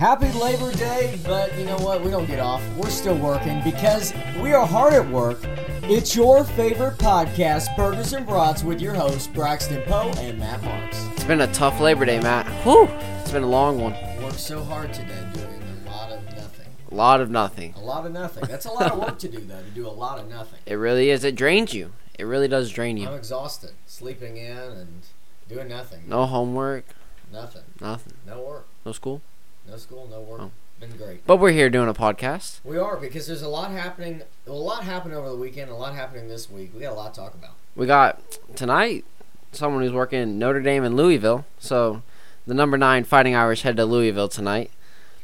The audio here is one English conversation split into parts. Happy Labor Day, but you know what? We don't get off. We're still working because we are hard at work. It's your favorite podcast, Burgers and Brats, with your hosts, Braxton Poe and Matt Marks. It's been a tough Labor Day, Matt. Whew! It's been a long one. Worked so hard today doing a lot of nothing. A lot of nothing. A lot of nothing. That's a lot of work to do, though, to do a lot of nothing. It really is. It drains you. It really does drain you. I'm exhausted. Sleeping in and doing nothing. No homework. Nothing. No work. No school. No school, no work. Oh. Been great. But we're here doing a podcast. We are, because there's a lot happening. A lot happened over the weekend, a lot happening this week. We got a lot to talk about. We got, tonight, someone who's working Notre Dame and Louisville. So, the number 9 Fighting Irish head to Louisville tonight.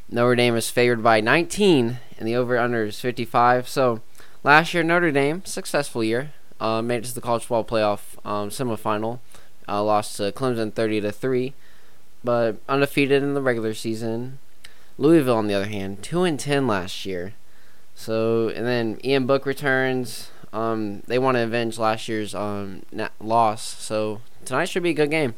Notre Dame is favored by 19, and the over-under is 55. So, last year, Notre Dame, successful year, made it to the college football playoff semifinal. Lost to Clemson 30-3. But undefeated in the regular season. Louisville, on the other hand, 2-10 last year. So, and then Ian Book returns. They want to avenge last year's loss. So tonight should be a good game.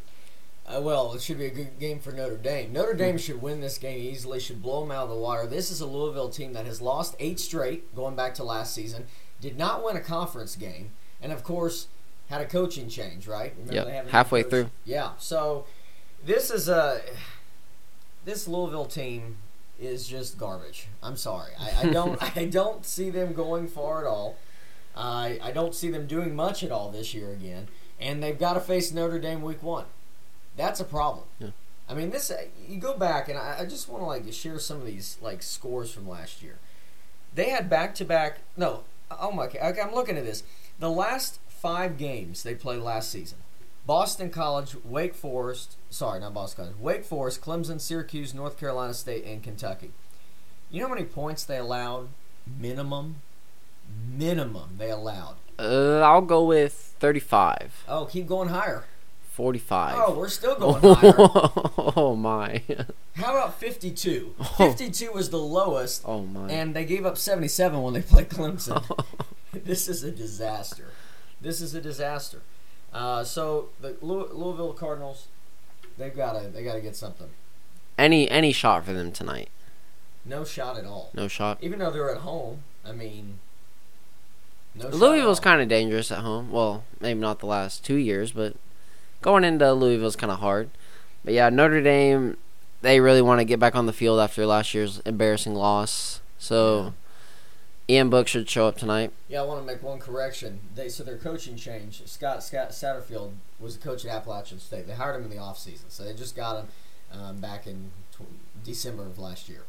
Well, it should be a good game for Notre Dame. Notre Dame should win this game easily. Should blow them out of the water. This is a Louisville team that has lost 8 straight, going back to last season. Did not win a conference game, and of course had a coaching change. Right? Yeah. Halfway through. Yeah. So. This Louisville team is just garbage. I'm sorry. I don't see them going far at all. I don't see them doing much at all this year again. And they've got to face Notre Dame week one. That's a problem. Yeah. I mean, this you go back and I just want to share some of these scores from last year. They had back-to-back. No, oh my. Okay, I'm looking at this. The last 5 games they played last season. Wake Forest, Clemson, Syracuse, North Carolina State, and Kentucky. You know how many points they allowed? Minimum they allowed. I'll go with 35. Oh, keep going higher. 45. Oh, we're still going higher. Oh, my. How about 52? 52 was the lowest. Oh, my. And they gave up 77 when they played Clemson. This is a disaster. So the Louisville Cardinals, they gotta get something. Any shot for them tonight? No shot at all. No shot. Even though they're at home, I mean, no. Louisville's kind of dangerous at home. Well, maybe not the last 2 years, but going into Louisville's kind of hard. But yeah, Notre Dame, they really want to get back on the field after last year's embarrassing loss. So. Yeah. Ian Book should show up tonight. Yeah, I want to make one correction. Their coaching change, Scott Satterfield was a coach at Appalachian State. They hired him in the offseason, so they just got him back in December of last year.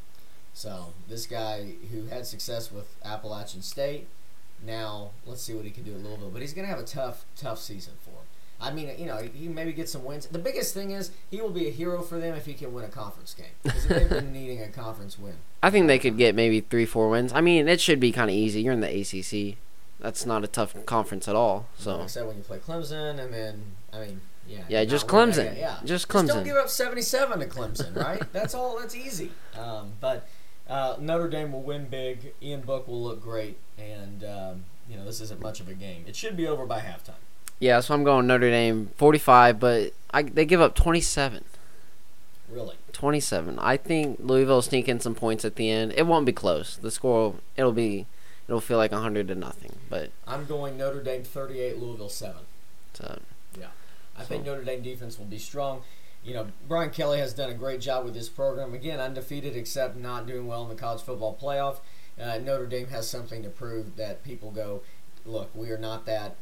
So this guy who had success with Appalachian State, now let's see what he can do at Louisville. But he's going to have a tough season for him. I mean, he maybe gets some wins. The biggest thing is he will be a hero for them if he can win a conference game, because they've been needing a conference win. I think they could get maybe 3-4 wins. I mean, it should be kind of easy. You're in the ACC. That's not a tough conference at all. So. Except when you play Clemson, and then, I mean, yeah. Yeah, just Clemson. Just Clemson. Just don't give up 77 to Clemson, right? That's all. That's easy. But Notre Dame will win big. Ian Book will look great. And, this isn't much of a game. It should be over by halftime. Yeah, so I'm going Notre Dame 45, but they give up 27. Really? 27. I think Louisville will sneak in some points at the end. It won't be close. The score, it'll feel like 100-0. But I'm going Notre Dame 38, Louisville 7. Yeah. I think Notre Dame defense will be strong. Brian Kelly has done a great job with this program. Again, undefeated except not doing well in the college football playoff. Notre Dame has something to prove that people go, look, we are not that.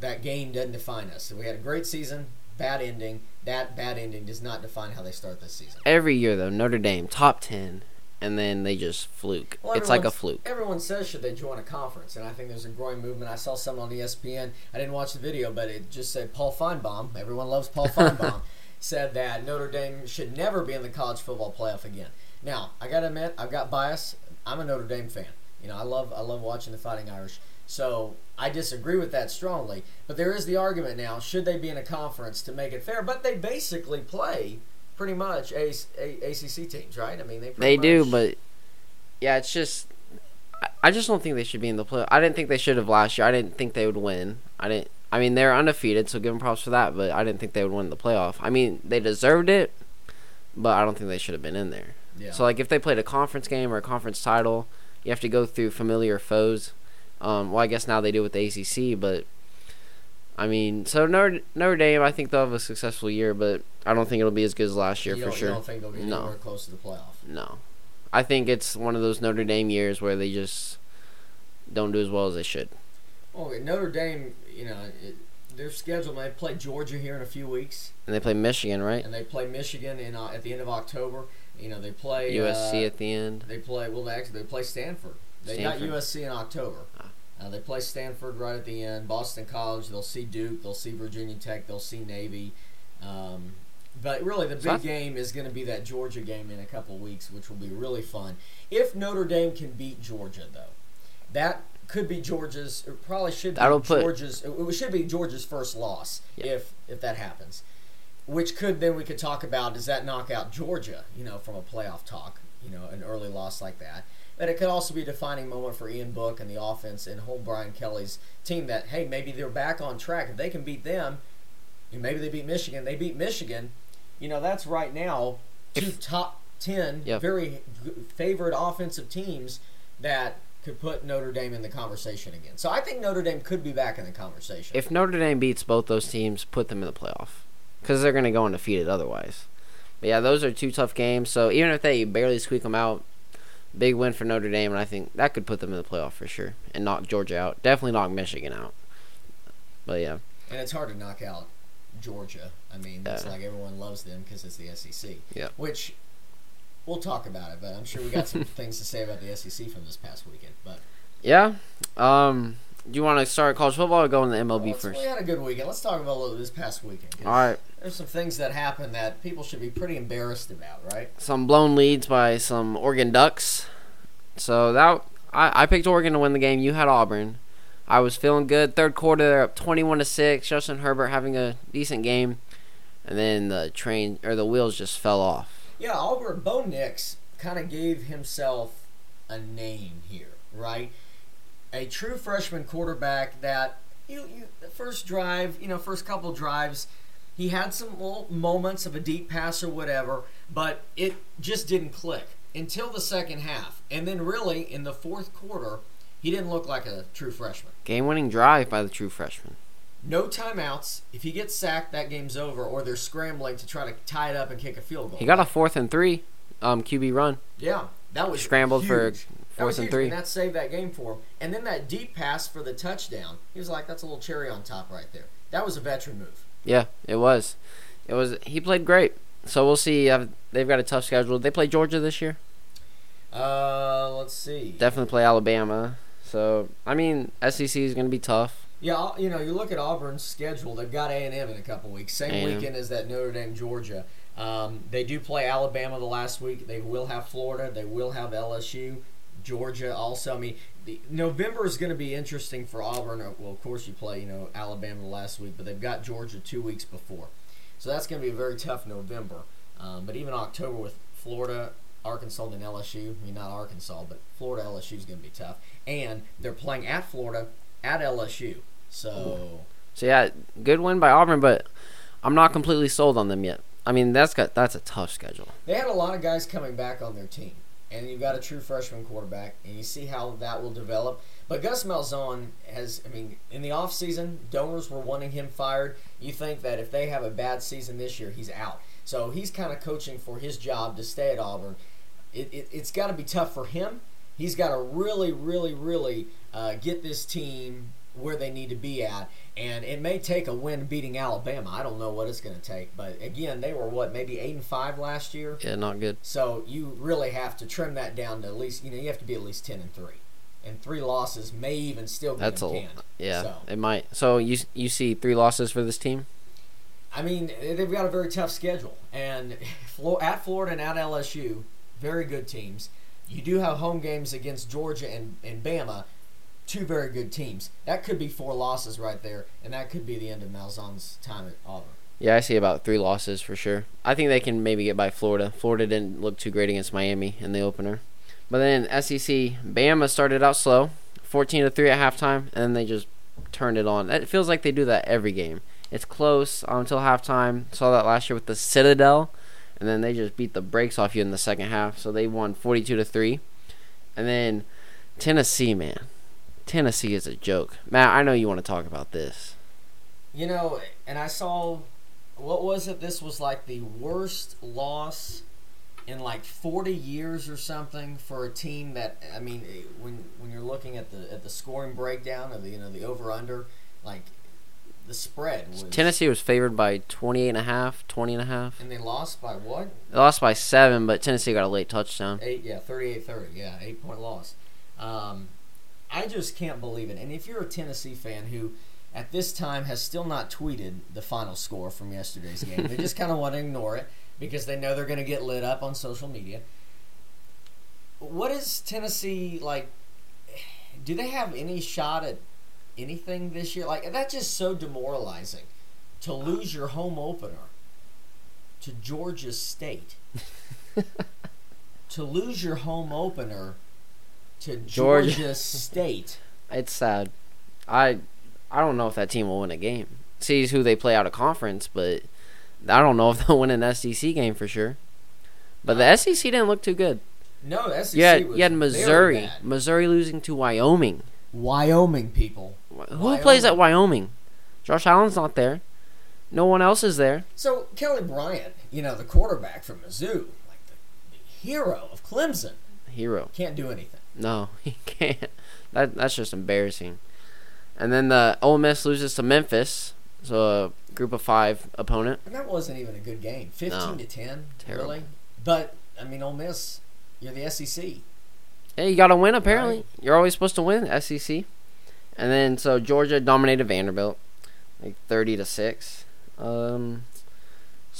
That game doesn't define us. So we had a great season, bad ending. That bad ending does not define how they start this season. Every year, though, Notre Dame, top 10, and then they just fluke. Well, it's like a fluke. Everyone says should they join a conference, and I think there's a growing movement. I saw someone on ESPN. I didn't watch the video, but it just said Paul Finebaum, everyone loves Paul Finebaum, said that Notre Dame should never be in the college football playoff again. Now, I got to admit, I've got bias. I'm a Notre Dame fan. I love watching the Fighting Irish. So I disagree with that strongly. But there is the argument now, should they be in a conference to make it fair? But they basically play pretty much ACC teams, right? I mean, they do, but, yeah, it's just – I just don't think they should be in the play. I didn't think they should have last year. I didn't think they would win. They're undefeated, so give them props for that, but I didn't think they would win the playoff. I mean, they deserved it, but I don't think they should have been in there. Yeah. So, like, if they played a conference game or a conference title, you have to go through familiar foes. Well, I guess now they do with the ACC, but, I mean, so Notre Dame, I think they'll have a successful year, but I don't think it'll be as good as last year for sure. You don't think they'll be anywhere close to the playoff? No. I think it's one of those Notre Dame years where they just don't do as well as they should. Well, Notre Dame, you know, their schedule, they play Georgia here in a few weeks. And they play Michigan, right? And they play Michigan in at the end of October. You know, they play USC at the end. They play they play Stanford. They got USC in October. They play Stanford right at the end. Boston College, they'll see Duke, they'll see Virginia Tech, they'll see Navy. But really the big game is going to be that Georgia game in a couple weeks, which will be really fun. If Notre Dame can beat Georgia, though, that could be Georgia's – it probably should be Georgia's – it should be Georgia's first loss if that happens, which could – then we could talk about, does that knock out Georgia, you know, from a playoff talk, you know, an early loss like that. But it could also be a defining moment for Ian Book and the offense and whole Brian Kelly's team that, hey, maybe they're back on track. If they can beat them, maybe they beat Michigan. They beat Michigan. You know, that's right now two top 10 very favored offensive teams that could put Notre Dame in the conversation again. So I think Notre Dame could be back in the conversation. If Notre Dame beats both those teams, put them in the playoff because they're going to go undefeated otherwise. But, yeah, those are two tough games. So even if they barely squeak them out, big win for Notre Dame, and I think that could put them in the playoff for sure and knock Georgia out. Definitely knock Michigan out. But, yeah. And it's hard to knock out Georgia. I mean, it's like everyone loves them because it's the SEC. Yeah. Which, we'll talk about it, but I'm sure we got some things to say about the SEC from this past weekend. But yeah. Do you want to start college football or go into the MLB first? We had a good weekend. Let's talk about a little this past weekend. All right. There's some things that happened that people should be pretty embarrassed about, right? Some blown leads by some Oregon Ducks. So that I picked Oregon to win the game. You had Auburn. I was feeling good. Third quarter, they're up 21-6. Justin Herbert having a decent game, and then the wheels just fell off. Yeah, Auburn, Bo Nix kind of gave himself a name here, right? A true freshman quarterback that the first drive, you know, first couple drives, he had some little moments of a deep pass or whatever, but it just didn't click until the second half. And then really in the fourth quarter, he didn't look like a true freshman. Game-winning drive by the true freshman. No timeouts. If he gets sacked, that game's over, or they're scrambling to try to tie it up and kick a field goal. He got a 4th-and-3 QB run. Yeah, that was scrambled huge. That was huge, 4th and 3. And that saved that game for him. And then that deep pass for the touchdown, he was like, that's a little cherry on top right there. That was a veteran move. Yeah, it was. He played great. So we'll see. They've got a tough schedule. They play Georgia this year? Let's see. Definitely play Alabama. So, I mean, SEC is going to be tough. Yeah, you know, you look at Auburn's schedule. They've got A&M in a couple weeks. Same weekend as that Notre Dame-Georgia. They do play Alabama the last week. They will have Florida. They will have LSU. Georgia also. I mean, November is going to be interesting for Auburn. Well, of course you play, you know, Alabama last week, but they've got Georgia 2 weeks before. So that's going to be a very tough November. But even October with Florida, Arkansas, and LSU. I mean, not Arkansas, but Florida, LSU is going to be tough. And they're playing at Florida, at LSU. So yeah, good win by Auburn, but I'm not completely sold on them yet. I mean, that's a tough schedule. They had a lot of guys coming back on their team. And you've got a true freshman quarterback, and you see how that will develop. But Gus Malzahn in the offseason, donors were wanting him fired. You think that if they have a bad season this year, he's out. So he's kind of coaching for his job to stay at Auburn. It's got to be tough for him. He's got to really, really, really get this team where they need to be at. And it may take a win beating Alabama. I don't know what it's going to take. But, again, they were, maybe 8-5 last year? Yeah, not good. So you really have to trim that down to at least, you have to be at least 10-3. And 3 losses may even still be in the can. Yeah, so it might. So you see 3 losses for this team? I mean, they've got a very tough schedule. And at Florida and at LSU, very good teams. You do have home games against Georgia and Bama. Two very good teams. That could be 4 losses right there, and that could be the end of Malzahn's time at Auburn. Yeah, I see about 3 losses for sure. I think they can maybe get by Florida. Florida didn't look too great against Miami in the opener. But then SEC, Bama started out slow, 14-3 at halftime, and then they just turned it on. It feels like they do that every game. It's close until halftime. Saw that last year with the Citadel, and then they just beat the brakes off you in the second half. So they won 42-3. And then Tennessee, man. Tennessee is a joke. Matt, I know you want to talk about this. You know, and I saw, what was it? This was like the worst loss in like 40 years or something for a team that, I mean, when you're looking at the scoring breakdown of the, you know, the over-under, like the spread was... Tennessee was favored by 28.5, 20.5. And they lost by what? They lost by 7, but Tennessee got a late touchdown. 38-30, yeah, 8-point loss. I just can't believe it. And if you're a Tennessee fan who, at this time, has still not tweeted the final score from yesterday's game, they just kind of want to ignore it because they know they're going to get lit up on social media. What is Tennessee, like, do they have any shot at anything this year? Like, that's just so demoralizing to lose your home opener to Georgia State. To lose your home opener to Georgia State. It's sad. I don't know if that team will win a game. See who they play out of conference, but I don't know if they'll win an SEC game for sure. But the SEC didn't look too good. No, the SEC was you had Missouri. Very bad. Missouri losing to Wyoming. Wyoming, people. Who plays at Wyoming? Josh Allen's not there. No one else is there. So, Kelly Bryant, you know, the quarterback from Mizzou, like the hero of Clemson. Hero. Can't do anything. No, he can't. That's just embarrassing. And then the Ole Miss loses to Memphis, so a group of 5 opponent. And that wasn't even a good game. 15-10, terrible. Really. But I mean, Ole Miss, you're the SEC. Hey, you got to win. Apparently, right? You're always supposed to win SEC. And then so Georgia dominated Vanderbilt, like 30-6. So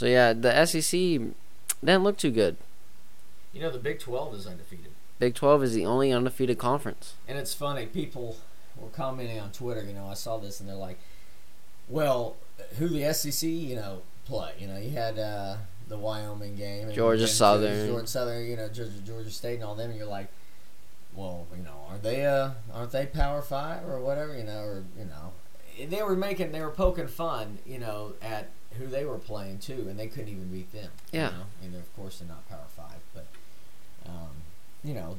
yeah, the SEC didn't look too good. You know, the Big 12 is undefeated. Big 12 is the only undefeated conference. And it's funny, people were commenting on Twitter, you know, I saw this, and they're like, well, who the SEC, you know, play? You know, you had the Wyoming game. And Georgia Southern, you know, Georgia State and all them, and you're like, well, you know, aren't they Power 5 or whatever, you know, or, you know. They were poking fun, you know, at who they were playing, too, and they couldn't even beat them. Yeah. You know? And, of course, they're not Power 5, but, you know,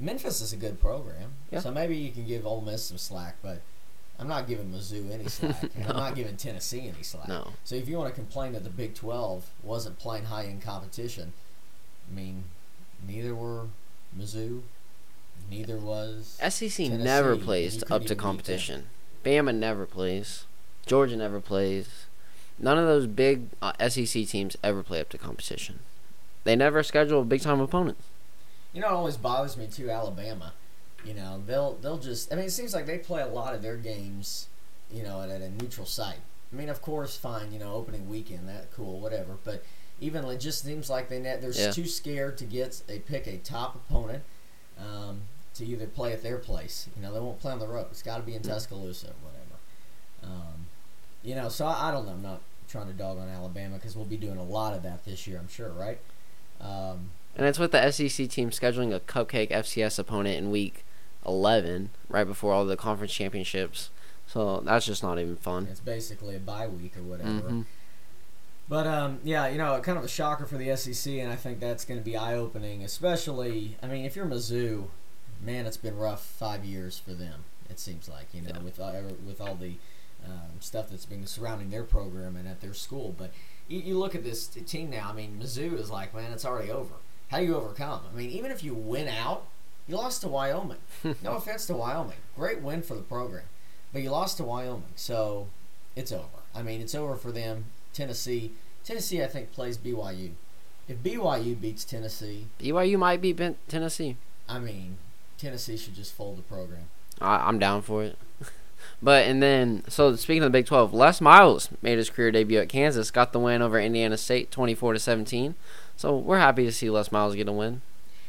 Memphis is a good program, yeah. So maybe you can give Ole Miss some slack, but I'm not giving Mizzou any slack, and no. I'm not giving Tennessee any slack. No. So if you want to complain that the Big 12 wasn't playing high-end competition, I mean, neither were Mizzou, neither was SEC Tennessee. Never plays up to competition. Bama never plays. Georgia never plays. None of those big SEC teams ever play up to competition. They never schedule big-time opponents. You know, it always bothers me, too, Alabama. You know, they'll just... I mean, it seems like they play a lot of their games, you know, at a neutral site. I mean, of course, fine, you know, opening weekend, that cool, whatever. But even it just seems like they're too scared to pick a top opponent to either play at their place. You know, they won't play on the road. It's got to be in Tuscaloosa or whatever. You know, so I don't know. I'm not trying to dog on Alabama because we'll be doing a lot of that this year, I'm sure, right? And it's with the SEC team scheduling a cupcake FCS opponent in week 11, right before all the conference championships. So that's just not even fun. It's basically a bye week or whatever. Mm-hmm. But, yeah, you know, kind of a shocker for the SEC, and I think that's going to be eye-opening, especially, I mean, if you're Mizzou, man, it's been rough 5 years for them, it seems like, you know, yeah. with all the stuff that's been surrounding their program and at their school. But you look at this team now, I mean, Mizzou is like, man, it's already over. How do you overcome? I mean, even if you win out, you lost to Wyoming. No offense to Wyoming. Great win for the program. But you lost to Wyoming, so it's over. I mean, it's over for them. Tennessee, I think, plays BYU. If BYU beats Tennessee... BYU might beat Tennessee. I mean, Tennessee should just fold the program. I'm down for it. So speaking of the Big 12, Les Miles made his career debut at Kansas, got the win over Indiana State, 24-17. So we're happy to see Les Miles get a win.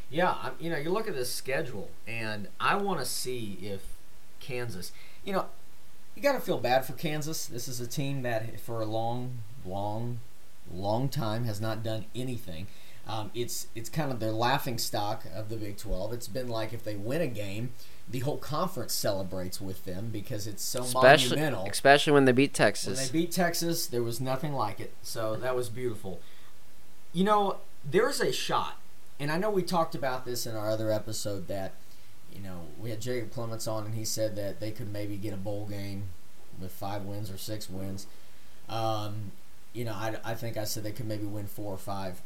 Yeah, you know, you look at this schedule, and I want to see if Kansas... You know, you got to feel bad for Kansas. This is a team that for a long, long, long time has not done anything. It's kind of their laughingstock of the Big 12. It's been like if they win a game, the whole conference celebrates with them because it's so monumental. Especially when they beat Texas. When they beat Texas, there was nothing like it. So that was beautiful. You know, there's a shot, and I know we talked about this in our other episode that, you know, we had Jerry Clements on, and he said that they could maybe get a bowl game with 5 wins or 6 wins. You know, I think I said they could maybe win 4 or 5.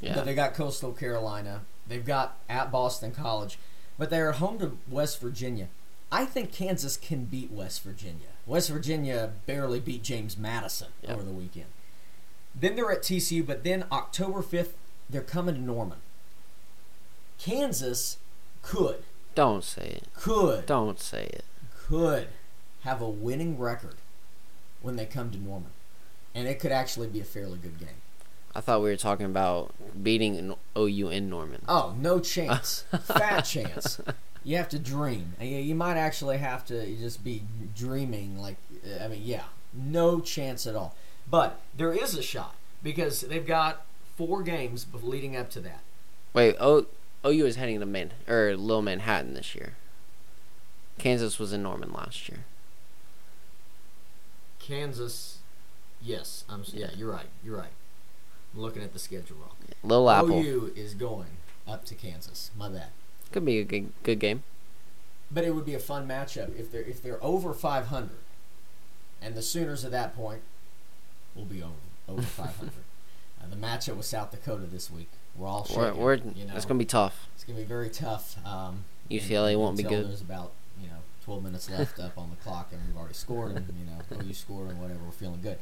Yeah. But they got Coastal Carolina. They've got at Boston College. But they're home to West Virginia. I think Kansas can beat West Virginia. West Virginia barely beat James Madison over the weekend. Then they're at TCU, but then October 5th, they're coming to Norman. Kansas could. Don't say it. Could. Don't say it. Could have a winning record when they come to Norman. And it could actually be a fairly good game. I thought we were talking about beating an OU in Norman. Oh, no chance. Fat chance. You have to dream. You might actually have to just be dreaming. Like, I mean, yeah, no chance at all. But there is a shot because they've got 4 games leading up to that. Wait, OU is heading to Little Manhattan this year. Kansas was in Norman last year. Kansas, yes, yeah, you're right. I'm looking at the schedule wrong. Little Apple. OU is going up to Kansas. My bad. Could be a good game. But it would be a fun matchup if they're over 500, and the Sooners at that point will be over 500. The matchup with South Dakota this week, we're all shaking. You know, it's gonna be tough. It's gonna be very tough. UCLA won't be good. There's about 12 minutes left up on the clock, and we've already scored, and OU scored, and whatever. We're feeling good,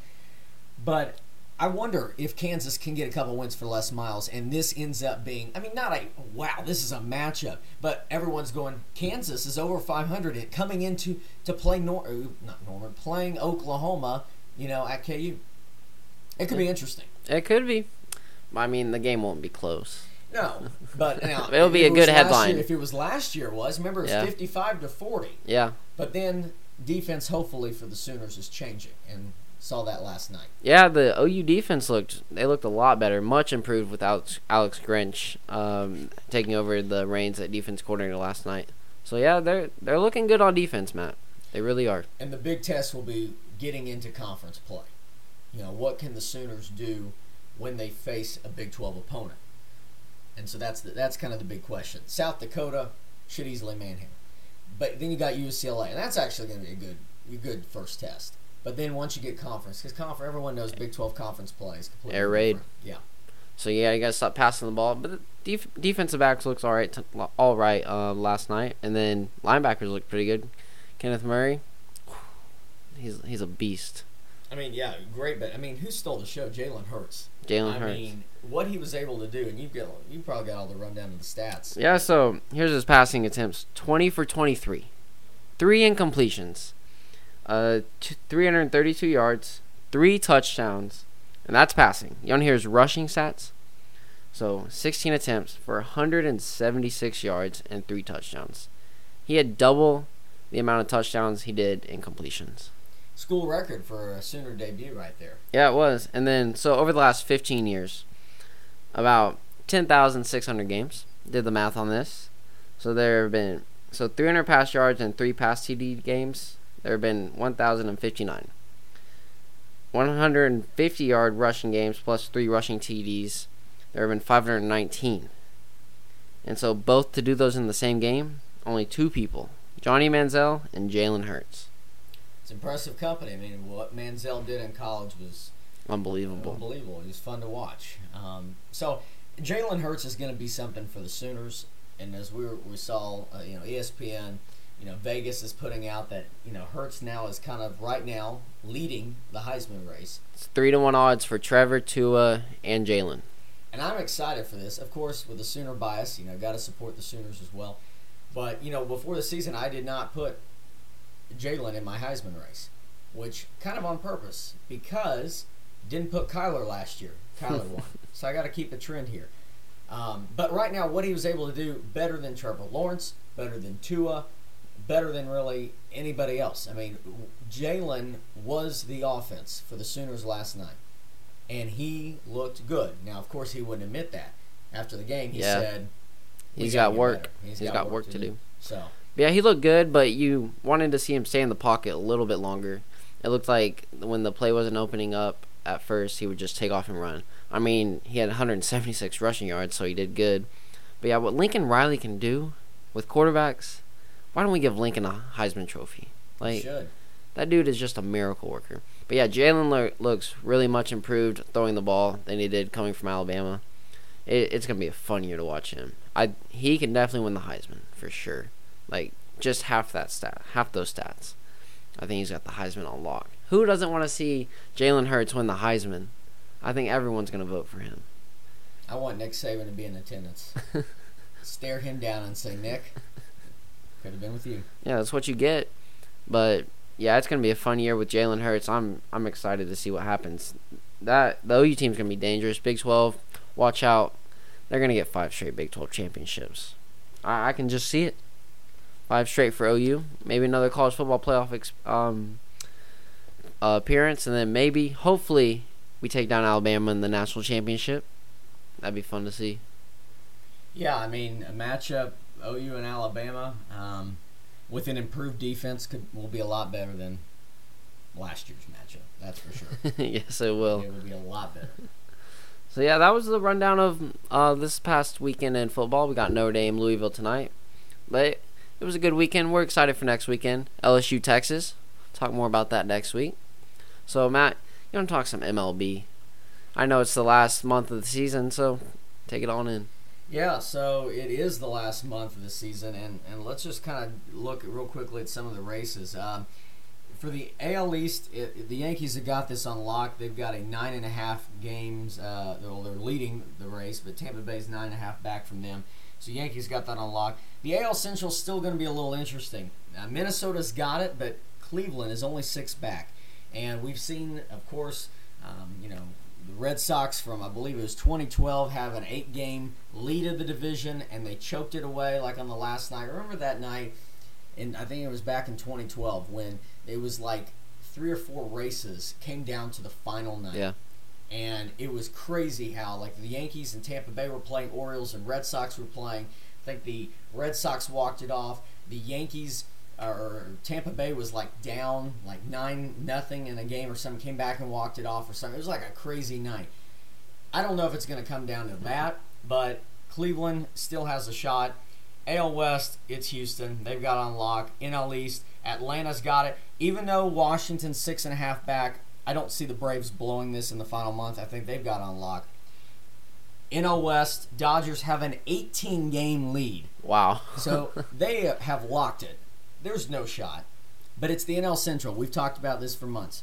but. I wonder if Kansas can get a couple wins for Les Miles, and this ends up being, I mean, not a, wow, this is a matchup, but everyone's going, Kansas is over 500 and coming into playing Oklahoma, at KU. It could be interesting. It could be. I mean, the game won't be close. No, but now. It'll be a good headline. If it was last year, remember, it was 55-40. Yeah. But then defense, hopefully, for the Sooners is changing, and saw that last night. Yeah, the OU defense looked a lot better, much improved without Alex Grinch taking over the reins at defense coordinator last night. So yeah, they're looking good on defense, Matt. They really are. And the big test will be getting into conference play. What can the Sooners do when they face a Big 12 opponent? And so that's kind of the big question. South Dakota should easily manhandle, but then you got UCLA, and that's actually going to be a good first test. But then once you get conference, because everyone knows Big 12 conference play is completely air raid. Different. Yeah. So yeah, you gotta stop passing the ball. But the defensive backs looks all right last night, and then linebackers look pretty good. Kenneth Murray, he's a beast. I mean, yeah, great. But I mean, who stole the show? Jalen Hurts. I mean, what he was able to do, and you probably got all the rundown of the stats. Yeah. So here's his passing attempts: 20 for 23, 3 incompletions. 332 yards, 3 touchdowns, and that's passing. You want to hear his rushing stats? So 16 attempts for 176 yards and 3 touchdowns. He had double the amount of touchdowns he did in completions. School record for a Sooner debut right there. Yeah, it was. And then, so over the last 15 years, about 10,600 games. Did the math on this. So there have been 300 pass yards and 3 pass TD games. There have been 1,059. 150-yard rushing games plus 3 rushing TDs. There have been 519. And so both to do those in the same game, only 2 people, Johnny Manziel and Jalen Hurts. It's impressive company. I mean, what Manziel did in college was unbelievable. It was fun to watch. So Jalen Hurts is going to be something for the Sooners. And as we saw, ESPN... Vegas is putting out that, Hurts now is kind of right now leading the Heisman race. It's 3-1 odds for Trevor, Tua, and Jalen. And I'm excited for this. Of course, with the Sooner bias, got to support the Sooners as well. But, before the season, I did not put Jalen in my Heisman race, which kind of on purpose because didn't put Kyler last year. Kyler won. So I got to keep the trend here. But right now, what he was able to do better than Trevor Lawrence, better than Tua, better than really anybody else. I mean, Jalen was the offense for the Sooners last night, and he looked good. Now, of course, he wouldn't admit that. After the game, he said... He's got work. He's got work to do. So, yeah, he looked good, but you wanted to see him stay in the pocket a little bit longer. It looked like when the play wasn't opening up at first, he would just take off and run. I mean, he had 176 rushing yards, so he did good. But yeah, what Lincoln Riley can do with quarterbacks, why don't we give Lincoln a Heisman Trophy? Like, should. That dude is just a miracle worker. But yeah, Jalen looks really much improved throwing the ball than he did coming from Alabama. It's going to be a fun year to watch him. He can definitely win the Heisman for sure. Like, just half those stats. I think he's got the Heisman on lock. Who doesn't want to see Jalen Hurts win the Heisman? I think everyone's going to vote for him. I want Nick Saban to be in attendance. Stare him down and say, Nick, could have been with you. Yeah, that's what you get. But yeah, it's going to be a fun year with Jalen Hurts. I'm excited to see what happens. The OU team's going to be dangerous. Big 12, watch out. They're going to get 5 straight Big 12 championships. I can just see it. 5 straight for OU. Maybe another college football playoff appearance. And then maybe, hopefully, we take down Alabama in the national championship. That'd be fun to see. Yeah, I mean, a matchup, OU and Alabama, with an improved defense will be a lot better than last year's matchup. That's for sure. Yes, it will. It will be a lot better. So, yeah, that was the rundown of this past weekend in football. We got Notre Dame, Louisville tonight. But it was a good weekend. We're excited for next weekend. LSU, Texas. Talk more about that next week. So, Matt, you want to talk some MLB? I know it's the last month of the season, so take it on in. Yeah, so it is the last month of the season, and let's just kind of look real quickly at some of the races. For the AL East, the Yankees have got this on lock. They've got a 9.5 games. They're leading the race, but Tampa Bay's 9.5 back from them. So Yankees got that on lock. The AL Central's still going to be a little interesting. Minnesota's got it, but Cleveland is only 6 back. And we've seen, of course, the Red Sox from, I believe it was 2012, have an 8-game lead of the division, and they choked it away like on the last night. Remember that night, and I think it was back in 2012, when it was like 3 or 4 races came down to the final night. Yeah. And it was crazy how, like, the Yankees and Tampa Bay were playing, Orioles and Red Sox were playing. I think the Red Sox walked it off. The Yankees or Tampa Bay was like down like 9-0 in a game or something, came back and walked it off or something. It was like a crazy night. I don't know if it's going to come down to that, but Cleveland still has a shot. AL West, it's Houston. They've got on lock. NL East, Atlanta's got it. Even though Washington's 6.5 back, I don't see the Braves blowing this in the final month. I think they've got on lock. NL West, Dodgers have an 18-game lead. Wow. So they have locked it. There's no shot. But it's the NL Central. We've talked about this for months.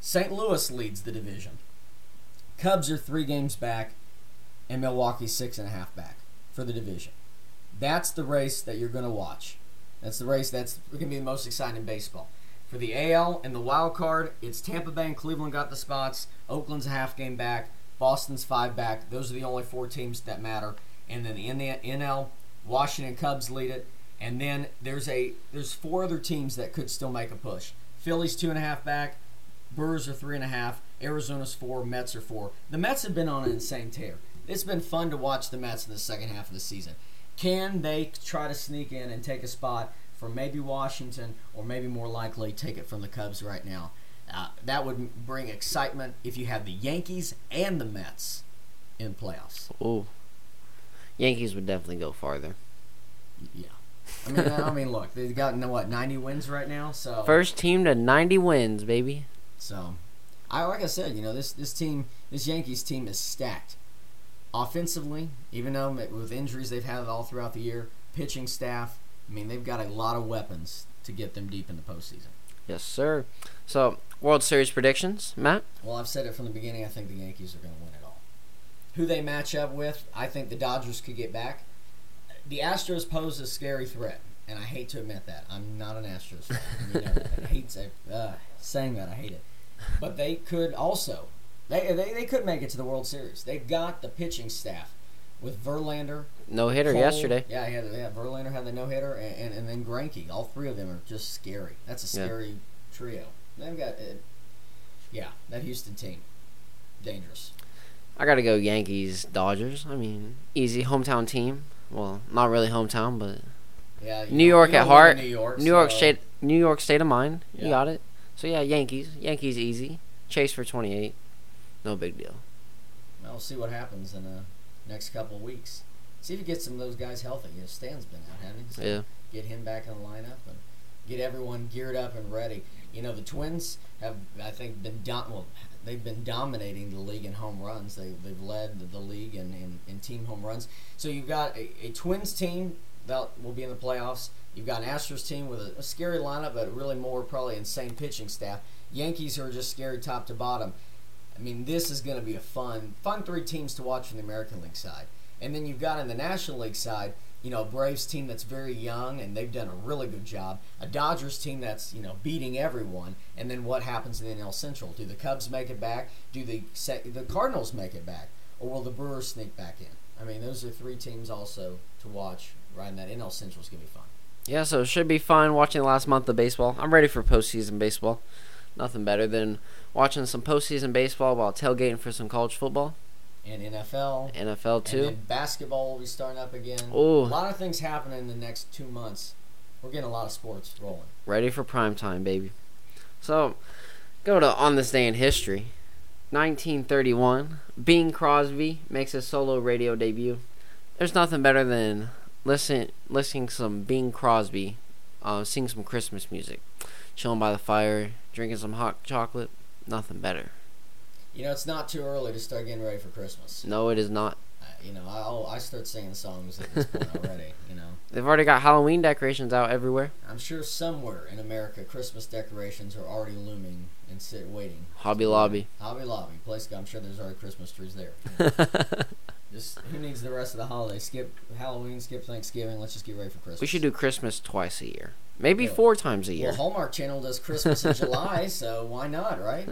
St. Louis leads the division. Cubs are 3 games back, and Milwaukee 6.5 back for the division. That's the race that you're going to watch. That's the race that's going to be the most exciting in baseball. For the AL and the wild card, it's Tampa Bay and Cleveland got the spots. Oakland's a 0.5 game back. Boston's 5 back. Those are the only 4 teams that matter. And then in the NL, Washington Cubs lead it. And then there's 4 other teams that could still make a push. Phillies 2.5 back, Brewers are 3.5, Arizona's 4, Mets are 4. The Mets have been on an insane tear. It's been fun to watch the Mets in the second half of the season. Can they try to sneak in and take a spot from maybe Washington, or maybe more likely take it from the Cubs right now? That would bring excitement if you have the Yankees and the Mets in playoffs. Ooh, Yankees would definitely go farther. Yeah. I mean, look, they've gotten, 90 wins right now? So first team to 90 wins, baby. So, this Yankees team is stacked. Offensively, even though with injuries they've had all throughout the year, pitching staff, they've got a lot of weapons to get them deep in the postseason. Yes, sir. So, World Series predictions, Matt? Well, I've said it from the beginning. I think the Yankees are going to win it all. Who they match up with, I think the Dodgers could get back. The Astros pose a scary threat, and I hate to admit that. I'm not an Astros fan. I hate saying that. I hate it. But they could also. They could make it to the World Series. They've got the pitching staff with Verlander. No-hitter Cole, yesterday. Yeah, Verlander had the no-hitter, and then Greinke. All three of them are just scary. That's a scary trio. They've got that Houston team. Dangerous. I got to go Yankees, Dodgers. Easy hometown team. Well, not really hometown, but New York at heart. New York state of mind. Yeah. You got it. So, Yankees. Yankees easy. Chase for 28. No big deal. I'll see what happens in the next couple of weeks. See if he gets some of those guys healthy. You know, Stan's been out, having so yeah. Get him back in the lineup and get everyone geared up and ready. You know, the Twins have, I think, been they've been dominating the league in home runs. They've led the league in team home runs. So you've got a Twins team that will be in the playoffs. You've got an Astros team with a scary lineup, but really more probably insane pitching staff. Yankees who are just scary top to bottom. I mean, this is going to be a fun three teams to watch from the American League side. And then you've got in the National League side, you know, a Braves team that's very young, and they've done a really good job. A Dodgers team that's, you know, beating everyone. And then what happens in the NL Central? Do the Cubs make it back? Do the Cardinals make it back? Or will the Brewers sneak back in? I mean, those are three teams also to watch right in that NL Central is going to be fun. Yeah, so it should be fun watching the last month of baseball. I'm ready for postseason baseball. Nothing better than watching some postseason baseball while tailgating for some college football. And NFL. NFL, too. And then basketball will be starting up again. Ooh. A lot of things happening in the next 2 months. We're getting a lot of sports rolling. Ready for prime time, baby. So, go to On This Day in History. 1931, Bing Crosby makes his solo radio debut. There's nothing better than listening to some Bing Crosby, sing some Christmas music. Chilling by the fire, drinking some hot chocolate. Nothing better. You know, it's not too early to start getting ready for Christmas. No, it is not. You know, I start singing songs at this point already, you know. They've already got Halloween decorations out everywhere. I'm sure somewhere in America, Christmas decorations are already looming and waiting. Hobby Lobby. Place, I'm sure there's already Christmas trees there. You know. Just who needs the rest of the holiday? Skip Halloween, skip Thanksgiving. Let's just get ready for Christmas. We should do Christmas twice a year. Maybe 4 times a year. Well, Hallmark Channel does Christmas in July, so why not, right?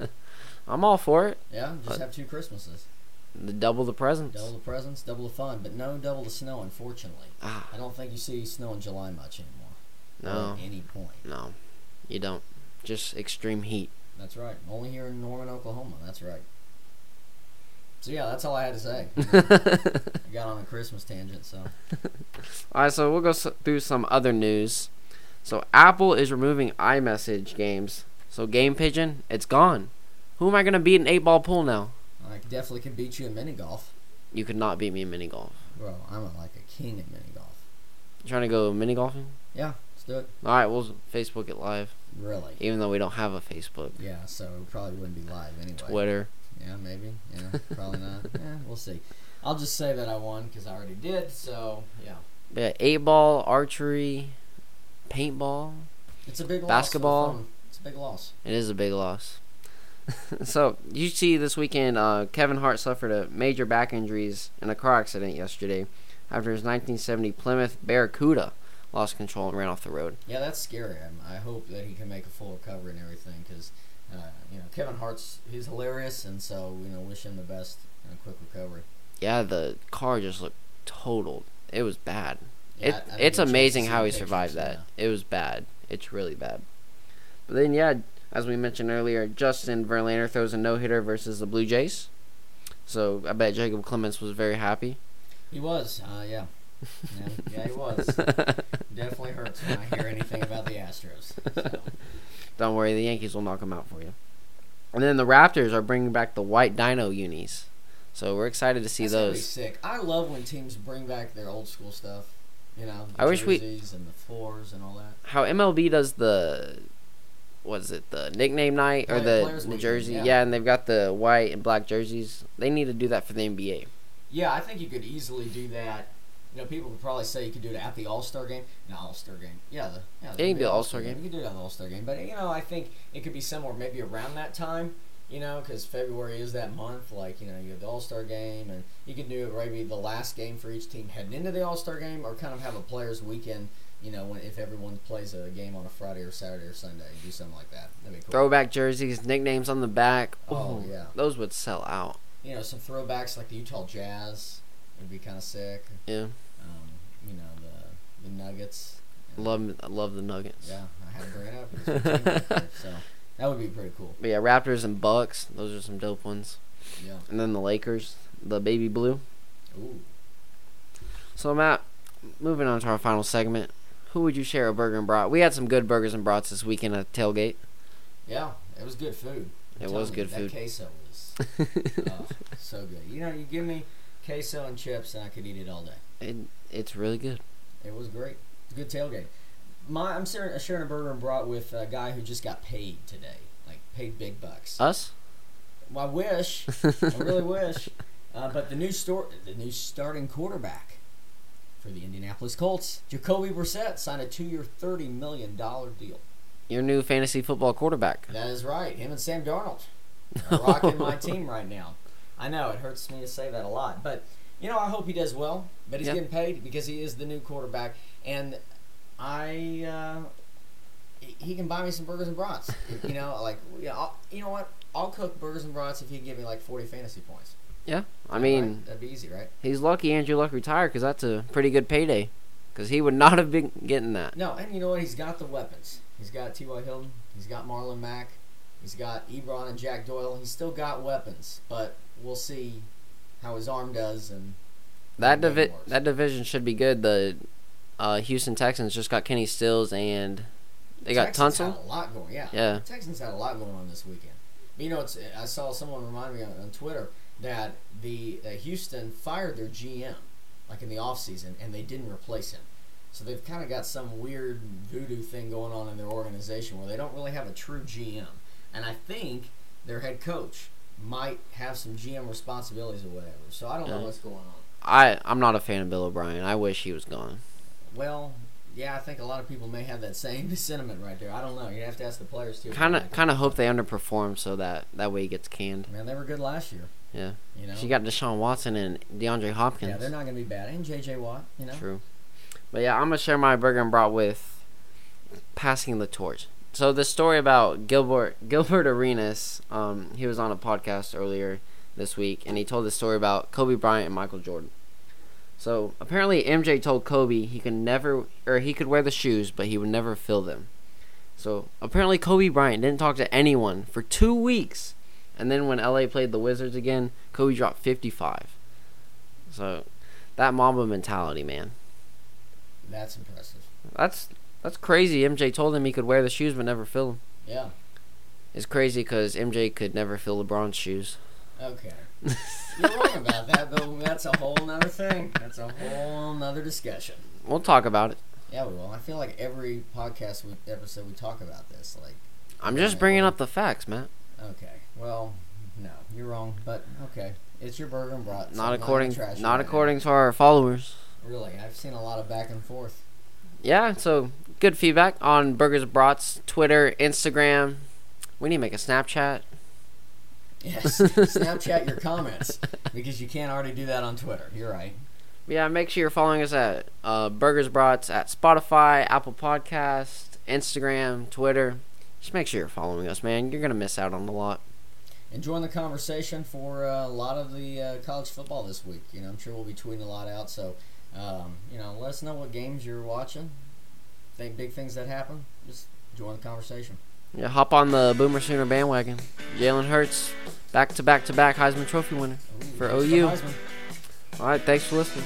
I'm all for it. Yeah, just have 2 Christmases. Double the presents. Double the presents, double the fun. But no double the snow, unfortunately. Ah. I don't think you see snow in July much anymore. No. At any point. No, you don't. Just extreme heat. That's right. Only here in Norman, Oklahoma. That's right. So, yeah, that's all I had to say. I got on a Christmas tangent, so. All right, so we'll go through some other news. So, Apple is removing iMessage games. So, Game Pigeon, it's gone. Who am I going to beat in 8-ball pool now? I definitely could beat you in mini-golf. You could not beat me in mini-golf. Bro, I'm like a king in mini-golf. You trying to go mini-golfing? Yeah, let's do it. All right, we'll Facebook it live. Really? Even though we don't have a Facebook. Yeah, so it probably wouldn't be live anyway. Twitter. Yeah, maybe. Yeah, probably not. Yeah, we'll see. I'll just say that I won because I already did, so, yeah. Yeah, 8-ball, archery, paintball, it's a big loss. Basketball. It's a big loss. It is a big loss. So, you see this weekend, Kevin Hart suffered a major back injuries in a car accident yesterday after his 1970 Plymouth Barracuda lost control and ran off the road. Yeah, that's scary. I hope that he can make a full recovery and everything because, you know, Kevin Hart's, he's hilarious, and so, you know, wish him the best and a quick recovery. Yeah, the car just looked totaled. It was bad. Yeah, it's amazing how he survived that. Yeah. It was bad. It's really bad. But then, yeah, as we mentioned earlier, Justin Verlander throws a no-hitter versus the Blue Jays. So I bet Jacob Clemens was very happy. He was, yeah. Yeah, he was. Definitely hurts when I hear anything about the Astros. So. Don't worry, the Yankees will knock him out for you. And then the Raptors are bringing back the white dino unis. So we're excited to see those. That's gonna be sick. I love when teams bring back their old-school stuff. You know, the jerseys and the floors and all that. How MLB does the... What is it, the nickname night or the jersey? Nickname, yeah, and they've got the white and black jerseys. They need to do that for the NBA. Yeah, I think you could easily do that. You know, people would probably say you could do it at the All-Star game. No, All-Star game. Yeah, you can do the All-Star game. You can do it at the All-Star game. But, you know, I think it could be somewhere maybe around that time, you know, because February is that month. Like, you know, you have the All-Star game, and you could do it maybe the last game for each team heading into the All-Star game or kind of have a players' weekend. You know, if everyone plays a game on a Friday or Saturday or Sunday, do something like that. That'd be cool. Throwback jerseys, nicknames on the back. Ooh, oh, yeah. Those would sell out. You know, some throwbacks like the Utah Jazz would be kind of sick. Yeah. You know, the Nuggets. I love the Nuggets. Yeah, I had to bring it up. So that would be pretty cool. But yeah, Raptors and Bucks. Those are some dope ones. Yeah. And then the Lakers, the baby blue. Ooh. So, Matt, moving on to our final segment. Who would you share a burger and brat? We had some good burgers and brats this weekend at tailgate. Yeah, it was good food. It was good food. That queso was delicious. So good. You know, you give me queso and chips, and I could eat it all day. And it's really good. It was great. Good tailgate. I'm sharing a burger and brat with a guy who just got paid today, like paid big bucks. Us? Well, I wish. I really wish. But the new starting quarterback for the Indianapolis Colts, Jacoby Brissett, signed a 2-year, $30 million deal. Your new fantasy football quarterback. That is right. Him and Sam Darnold are rocking my team right now. I know. It hurts me to say that a lot. But, you know, I hope he does well. But he's getting paid because he is the new quarterback. And he can buy me some burgers and brats. You know, like, you know what? I'll cook burgers and brats if he can give me, like, 40 fantasy points. Yeah. I mean, that'd be easy, right? He's lucky Andrew Luck retired because that's a pretty good payday because he would not have been getting that. No, and you know what? He's got the weapons. He's got T.Y. Hilton. He's got Marlon Mack. He's got Ebron and Jack Doyle. He's still got weapons, but we'll see how his arm does. And that division should be good. The Houston Texans just got Kenny Stills and they got Tunsil. Had a lot going. Yeah. The Texans had a lot going on this weekend. But, you know, I saw someone remind me on Twitter that the Houston fired their GM like in the offseason, and they didn't replace him. So they've kind of got some weird voodoo thing going on in their organization where they don't really have a true GM. And I think their head coach might have some GM responsibilities or whatever. So I don't know what's going on. I'm not a fan of Bill O'Brien. I wish he was gone. Well, yeah, I think a lot of people may have that same sentiment right there. I don't know. You'd have to ask the players, too. Kind of hope they underperform so that way he gets canned. Man, they were good last year. Yeah. You know? So you got Deshaun Watson and DeAndre Hopkins. Yeah, they're not going to be bad. And J.J. Watt, you know. True. But, yeah, I'm going to share my burger and brat with passing the torch. So the story about Gilbert Arenas, he was on a podcast earlier this week, and he told the story about Kobe Bryant and Michael Jordan. So apparently MJ told Kobe he could wear the shoes, but he would never fill them. So apparently Kobe Bryant didn't talk to anyone for 2 weeks, and then when LA played the Wizards again, Kobe dropped 55. So that Mamba mentality, man. That's impressive. That's crazy. MJ told him he could wear the shoes but never fill them. Yeah. It's crazy because MJ could never fill LeBron's shoes. Okay. You're wrong about that, though. That's a whole nother thing. That's a whole nother discussion. We'll talk about it. Yeah, we will. I feel like every podcast episode we talk about this. Like, I'm just bringing up the facts, Matt. Okay. Well, no, you're wrong, but okay. It's your burger and brat. Not according to our followers. Really, I've seen a lot of back and forth. Yeah, so good feedback on Burgers and Brats, Twitter, Instagram. We need to make a Snapchat. Yes, Snapchat your comments because you can't already do that on Twitter. You're right. Yeah, make sure you're following us at Burgers and Brats at Spotify, Apple Podcasts, Instagram, Twitter. Just make sure you're following us, man. You're going to miss out on a lot. And join the conversation for a lot of the college football this week. You know, I'm sure we'll be tweeting a lot out, so... you know, let us know what games you're watching. Think big things that happen. Just join the conversation. Yeah, hop on the Boomer Sooner bandwagon. Jalen Hurts, back-to-back-to-back Heisman Trophy winner for OU. All right, thanks for listening.